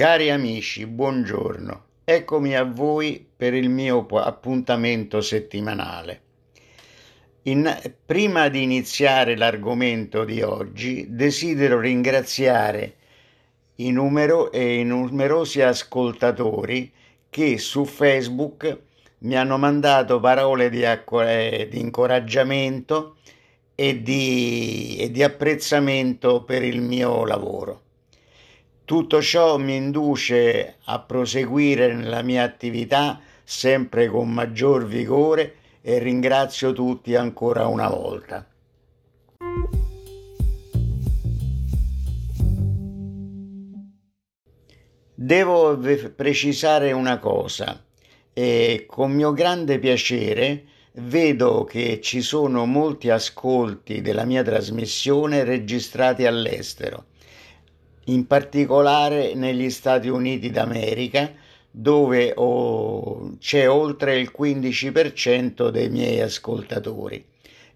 Cari amici, buongiorno. Eccomi a voi per il mio appuntamento settimanale. Prima di iniziare l'argomento di oggi, desidero ringraziare i numerosi ascoltatori che su Facebook mi hanno mandato parole di incoraggiamento e di apprezzamento per il mio lavoro. Tutto ciò mi induce a proseguire nella mia attività sempre con maggior vigore e ringrazio tutti ancora una volta. Devo precisare una cosa. Con mio grande piacere vedo che ci sono molti ascolti della mia trasmissione registrati all'estero, in particolare negli Stati Uniti d'America, dove c'è oltre il 15% dei miei ascoltatori.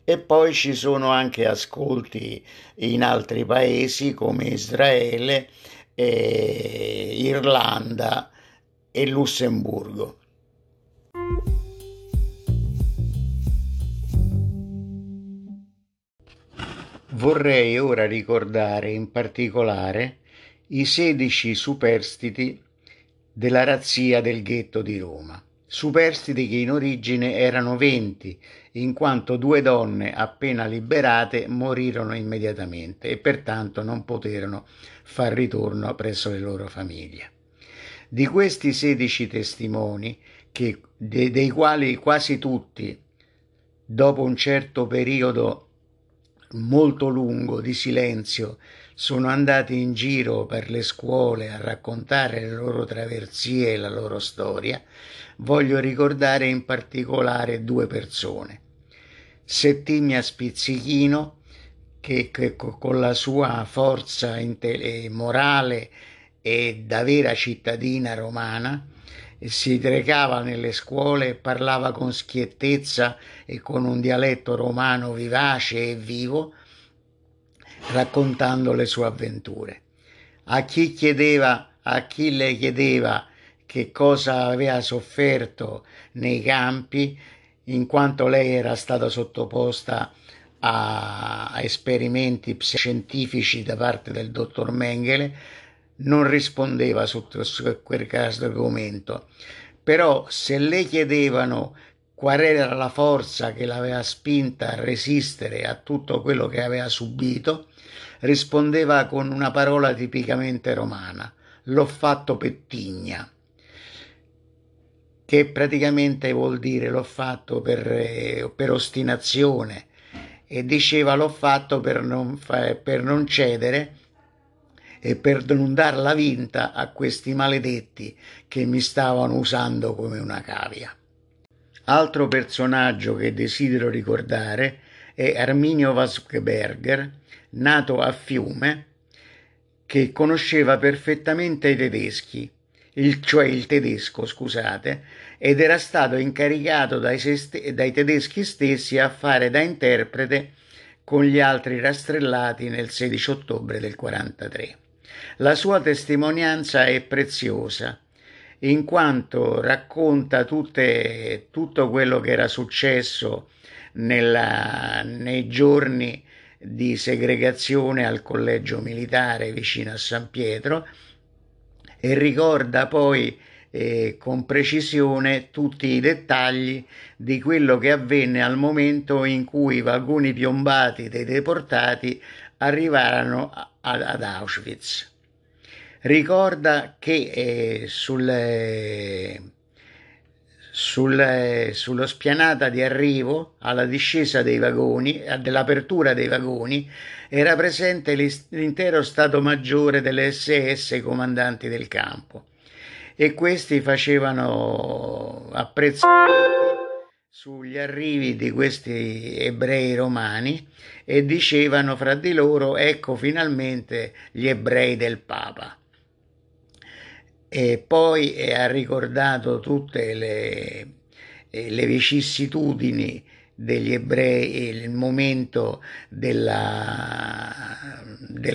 E poi ci sono anche ascolti in altri paesi come Israele, Irlanda e Lussemburgo. Vorrei ora ricordare in particolare i 16 superstiti della razzia del ghetto di Roma, superstiti che in origine erano 20, in quanto 2 donne appena liberate morirono immediatamente e pertanto non poterono far ritorno presso le loro famiglie. Di questi 16 testimoni, dei quali quasi tutti, dopo un certo periodo molto lungo di silenzio, sono andati in giro per le scuole a raccontare le loro traversie e la loro storia, voglio ricordare in particolare 2 persone. Settimia Spizzichino, che con la sua forza morale e da vera cittadina romana si recava nelle scuole e parlava con schiettezza e con un dialetto romano vivace e vivo, raccontando le sue avventure. A chi le chiedeva che cosa aveva sofferto nei campi, in quanto lei era stata sottoposta a esperimenti scientifici da parte del dottor Mengele, non rispondeva su quel caso argomento. Però se le chiedevano qual era la forza che l'aveva spinta a resistere a tutto quello che aveva subito, rispondeva con una parola tipicamente romana: l'ho fatto pettigna, che praticamente vuol dire l'ho fatto per ostinazione, e diceva l'ho fatto per non cedere e per non dar la vinta a questi maledetti che mi stavano usando come una cavia. Altro personaggio che desidero ricordare è Arminio Waschberger, nato a Fiume, che conosceva perfettamente i tedeschi, il tedesco, ed era stato incaricato dai tedeschi stessi a fare da interprete con gli altri rastrellati nel 16 ottobre del 1943. La sua testimonianza è preziosa, in quanto racconta tutto quello che era successo nei giorni di segregazione al collegio militare vicino a San Pietro, e ricorda poi con precisione tutti i dettagli di quello che avvenne al momento in cui i vagoni piombati dei deportati arrivarono ad Auschwitz. Ricorda che sulla spianata di arrivo, alla discesa dei vagoni, all'apertura dei vagoni, era presente l'intero Stato Maggiore delle SS, comandanti del campo, e questi facevano apprezzamento sugli arrivi di questi ebrei romani e dicevano fra di loro: ecco finalmente gli ebrei del Papa. E poi ha ricordato tutte le vicissitudini degli ebrei, il momento della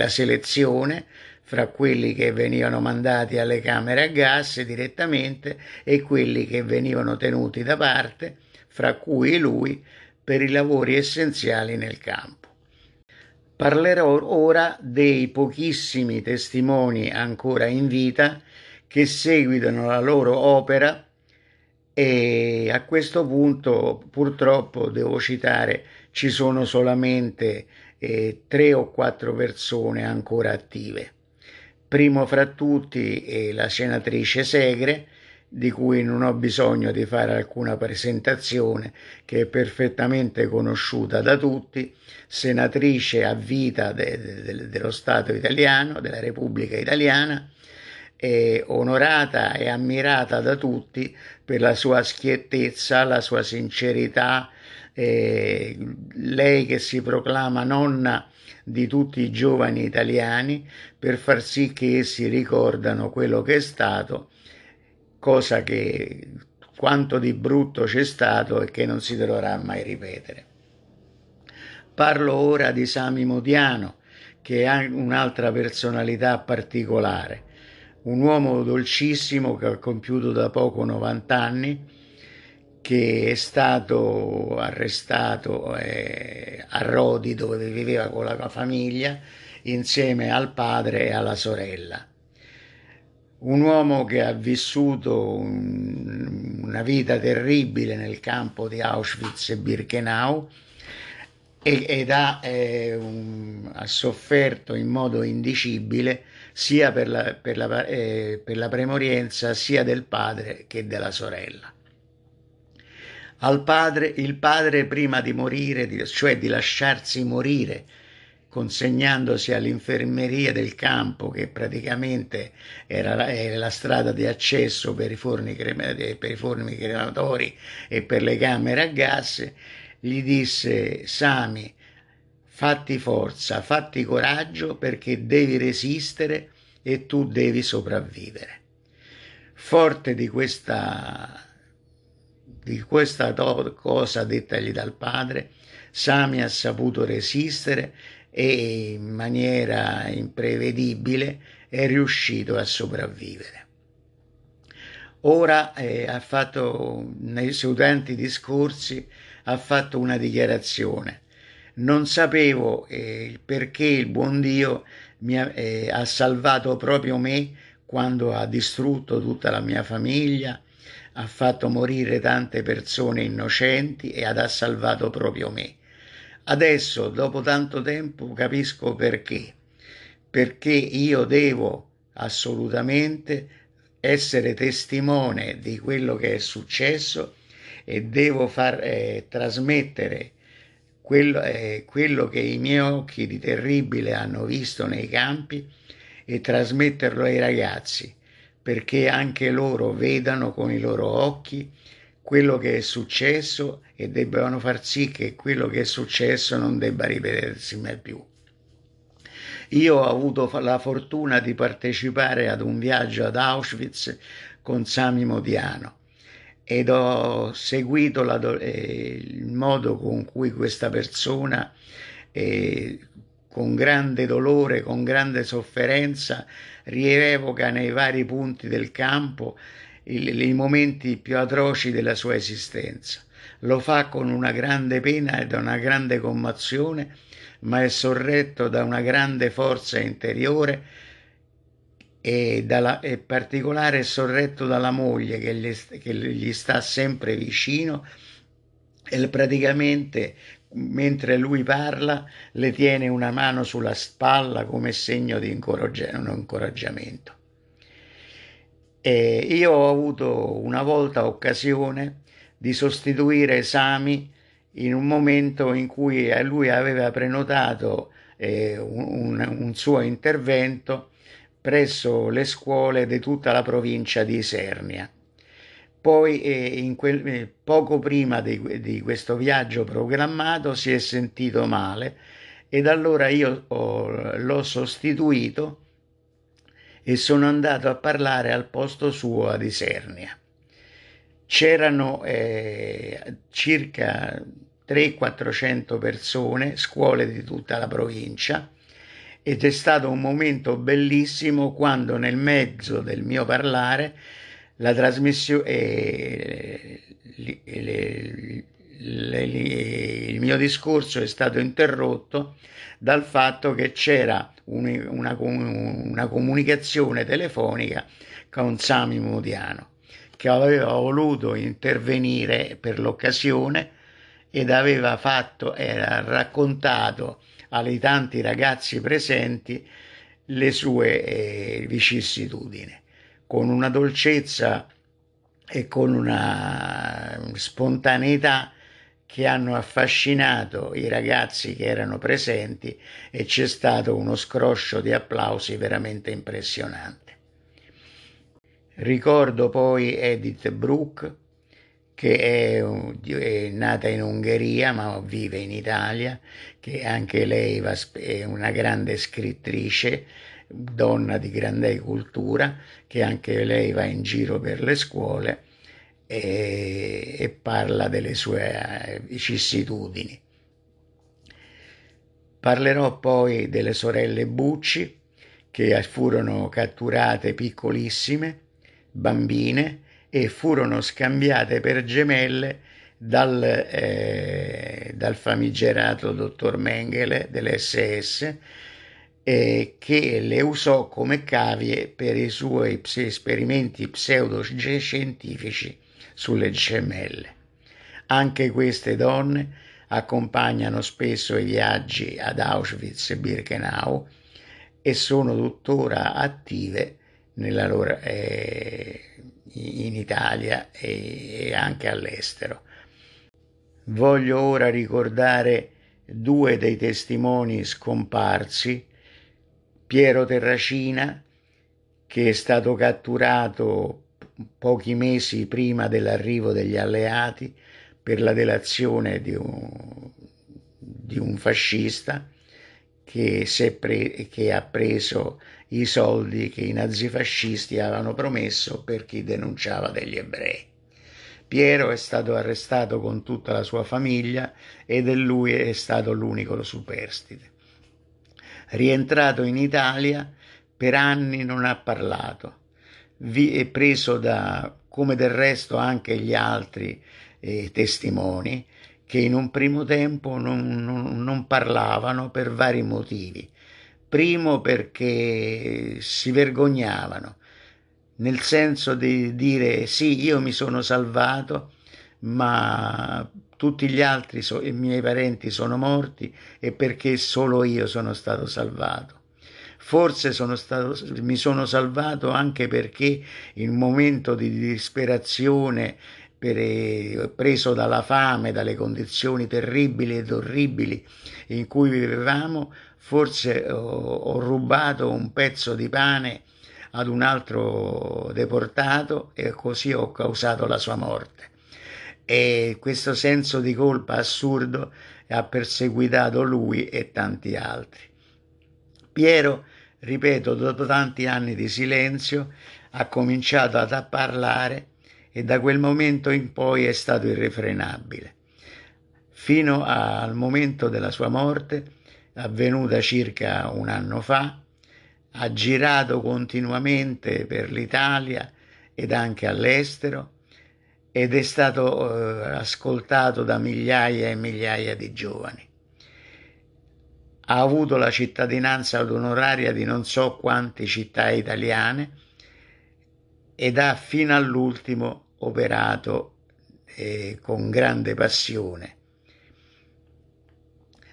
selezione, fra quelli che venivano mandati alle camere a gas direttamente e quelli che venivano tenuti da parte, fra cui lui, per i lavori essenziali nel campo. Parlerò ora dei pochissimi testimoni ancora in vita che seguitano la loro opera, e a questo punto purtroppo devo citare, ci sono solamente 3 o 4 persone ancora attive. Primo fra tutti è la senatrice Segre, di cui non ho bisogno di fare alcuna presentazione, che è perfettamente conosciuta da tutti, senatrice a vita dello Stato italiano, della Repubblica Italiana, è onorata e ammirata da tutti per la sua schiettezza, la sua sincerità, lei che si proclama nonna di tutti i giovani italiani per far sì che essi ricordano quello che è stato, cosa che quanto di brutto c'è stato e che non si dovrà mai ripetere. Parlo ora di Sami Modiano, che è un'altra personalità particolare, un uomo dolcissimo che ha compiuto da poco 90 anni, che è stato arrestato a Rodi, dove viveva con la famiglia insieme al padre e alla sorella. Un uomo che ha vissuto una vita terribile nel campo di Auschwitz e Birkenau ha sofferto in modo indicibile sia per la premorienza sia del padre che della sorella. Il padre prima di morire, cioè di lasciarsi morire, consegnandosi all'infermeria del campo, che praticamente era la strada di accesso per i forni crematori e per le camere a gas, gli disse: Sami, fatti forza, fatti coraggio, perché devi resistere e tu devi sopravvivere. Forte di questa cosa dettagli dal padre, Sami ha saputo resistere e in maniera imprevedibile è riuscito a sopravvivere. Ora nei seguenti discorsi ha fatto una dichiarazione: non sapevo perché il buon Dio ha salvato proprio me quando ha distrutto tutta la mia famiglia, ha fatto morire tante persone innocenti e ha salvato proprio me. Adesso, dopo tanto tempo, capisco perché. Perché io devo assolutamente essere testimone di quello che è successo e devo trasmettere quello che i miei occhi di terribile hanno visto nei campi e trasmetterlo ai ragazzi, perché anche loro vedano con i loro occhi quello che è successo e debbano far sì che quello che è successo non debba ripetersi mai più. Io ho avuto la fortuna di partecipare ad un viaggio ad Auschwitz con Sami Modiano ed ho seguito il modo con cui questa persona, con grande dolore, con grande sofferenza, rievoca nei vari punti del campo i momenti più atroci della sua esistenza. Lo fa con una grande pena e da una grande commozione, ma è sorretto da una grande forza interiore e particolare, è sorretto dalla moglie che gli sta sempre vicino e praticamente mentre lui parla le tiene una mano sulla spalla come segno di incoraggiamento. Io ho avuto una volta occasione di sostituire Sami in un momento in cui lui aveva prenotato un suo intervento presso le scuole di tutta la provincia di Isernia. Poi poco prima di questo viaggio programmato si è sentito male ed allora io l'ho sostituito e sono andato a parlare al posto suo ad Isernia. C'erano circa 300-400 persone, scuole di tutta la provincia, ed è stato un momento bellissimo quando nel mezzo del mio parlare la trasmissione, il mio discorso è stato interrotto dal fatto che c'era una comunicazione telefonica con Sami Modiano, che aveva voluto intervenire per l'occasione ed aveva fatto, era raccontato ai tanti ragazzi presenti le sue vicissitudini, con una dolcezza e con una spontaneità che hanno affascinato i ragazzi che erano presenti, e c'è stato uno scroscio di applausi veramente impressionante. Ricordo poi Edith Bruck, che è nata in Ungheria ma vive in Italia, che anche lei è una grande scrittrice, donna di grande cultura, che anche lei va in giro per le scuole e parla delle sue vicissitudini. Parlerò poi delle sorelle Bucci, che furono catturate piccolissime, bambine, e furono scambiate per gemelle dal famigerato dottor Mengele dell'SS, che le usò come cavie per i suoi esperimenti pseudoscientifici sulle gemelle. Anche queste donne accompagnano spesso i viaggi ad Auschwitz e Birkenau e sono tuttora attive nella loro in Italia e anche all'estero. Voglio ora ricordare due dei testimoni scomparsi: Piero Terracina, che è stato catturato pochi mesi prima dell'arrivo degli alleati per la delazione di un fascista che ha preso i soldi che i nazifascisti avevano promesso per chi denunciava degli ebrei. Piero è stato arrestato con tutta la sua famiglia ed lui è stato l'unico superstite. Rientrato in Italia, per anni non ha parlato. È preso da, come del resto anche gli altri testimoni, che in un primo tempo non parlavano per vari motivi. Primo, perché si vergognavano, nel senso di dire sì, io mi sono salvato, ma tutti gli altri, i miei parenti sono morti, e perché solo io sono stato salvato. Forse mi sono salvato anche perché in un momento di disperazione, preso dalla fame, dalle condizioni terribili ed orribili in cui vivevamo, forse ho rubato un pezzo di pane ad un altro deportato e così ho causato la sua morte. E questo senso di colpa assurdo ha perseguitato lui e tanti altri. Piero, ripeto, dopo tanti anni di silenzio ha cominciato a parlare, e da quel momento in poi è stato irrefrenabile. Fino al momento della sua morte, avvenuta circa un anno fa, ha girato continuamente per l'Italia ed anche all'estero, ed è stato ascoltato da migliaia e migliaia di giovani. Ha avuto la cittadinanza onoraria di non so quante città italiane ed ha fino all'ultimo operato con grande passione.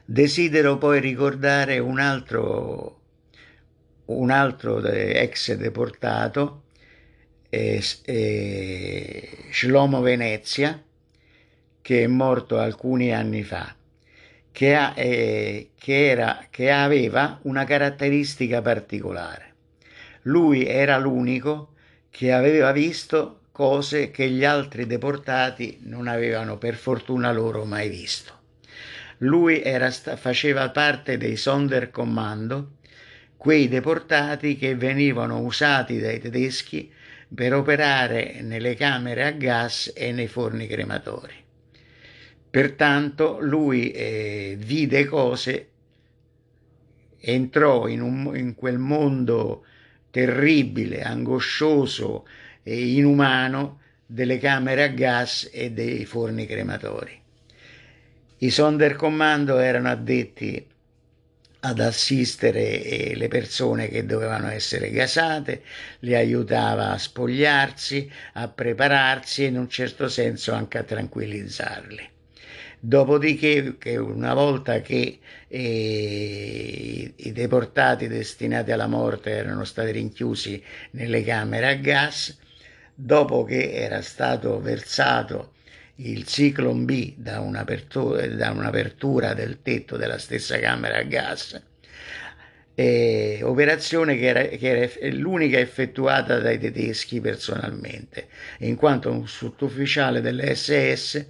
Desidero poi ricordare un altro ex deportato, Shlomo Venezia, che è morto alcuni anni fa, che aveva una caratteristica particolare. Lui era l'unico che aveva visto cose che gli altri deportati non avevano, per fortuna loro, mai visto. Lui faceva parte dei Sonderkommando, quei deportati che venivano usati dai tedeschi per operare nelle camere a gas e nei forni crematori. Pertanto lui vide cose entrò in quel mondo terribile, angoscioso e inumano delle camere a gas e dei forni crematori. I Sonderkommando erano addetti ad assistere le persone che dovevano essere gasate, le aiutava a spogliarsi, a prepararsi e in un certo senso anche a tranquillizzarli. Dopodiché, una volta che i deportati destinati alla morte erano stati rinchiusi nelle camere a gas, dopo che era stato versato il Ciclone B da un'apertura del tetto della stessa camera a gas, operazione che era l'unica effettuata dai tedeschi personalmente, in quanto un sottufficiale delle SS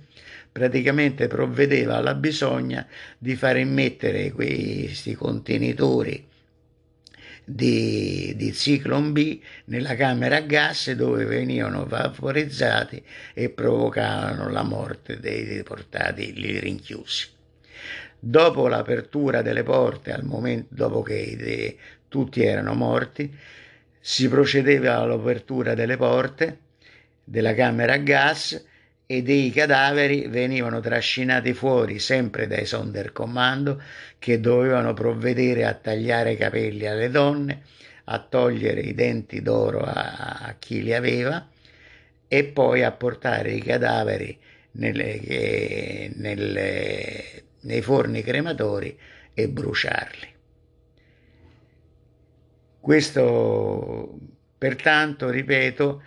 praticamente provvedeva alla bisogna di far immettere questi contenitori di Ciclone B nella camera a gas, dove venivano vaporizzati e provocavano la morte dei deportati lì rinchiusi. Dopo l'apertura delle porte, al momento dopo che tutti erano morti, si procedeva all'apertura delle porte della camera a gas e dei cadaveri venivano trascinati fuori sempre dai Sonderkommando, che dovevano provvedere a tagliare i capelli alle donne, a togliere i denti d'oro a chi li aveva e poi a portare i cadaveri nei forni crematori e bruciarli. Questo, pertanto, ripeto,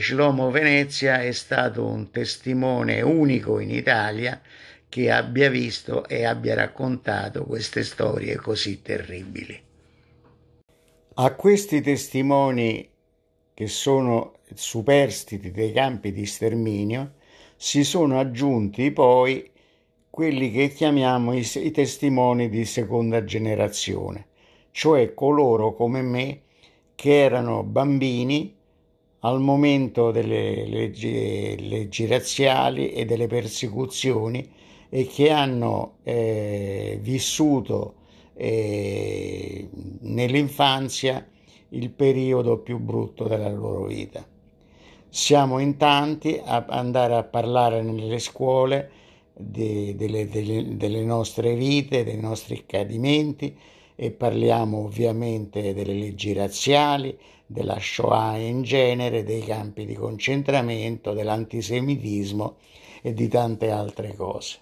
Shlomo Venezia è stato un testimone unico in Italia che abbia visto e abbia raccontato queste storie così terribili. A questi testimoni, che sono superstiti dei campi di sterminio, si sono aggiunti poi quelli che chiamiamo i testimoni di seconda generazione, cioè coloro come me che erano bambini al momento delle leggi razziali e delle persecuzioni e che hanno vissuto nell'infanzia il periodo più brutto della loro vita. Siamo in tanti a andare a parlare nelle scuole delle nostre vite, dei nostri accadimenti, e parliamo ovviamente delle leggi razziali, della Shoah in genere, dei campi di concentramento, dell'antisemitismo e di tante altre cose.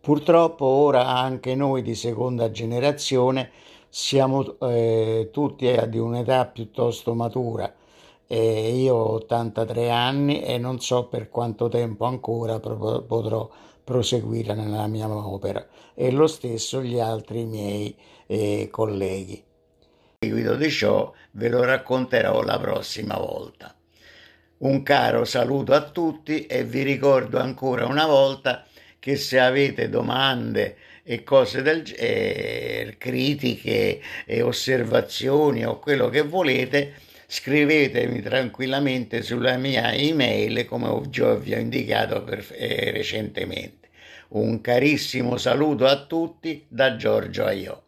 Purtroppo ora anche noi di seconda generazione siamo tutti di un'età piuttosto matura. Io ho 83 anni e non so per quanto tempo ancora potrò proseguire nella mia opera, e lo stesso gli altri miei colleghi. In seguito di ciò ve lo racconterò la prossima volta. Un caro saluto a tutti e vi ricordo ancora una volta che se avete domande e cose critiche e osservazioni o quello che volete, scrivetemi tranquillamente sulla mia email, come già vi ho indicato recentemente. Un carissimo saluto a tutti da Giorgio Aiò.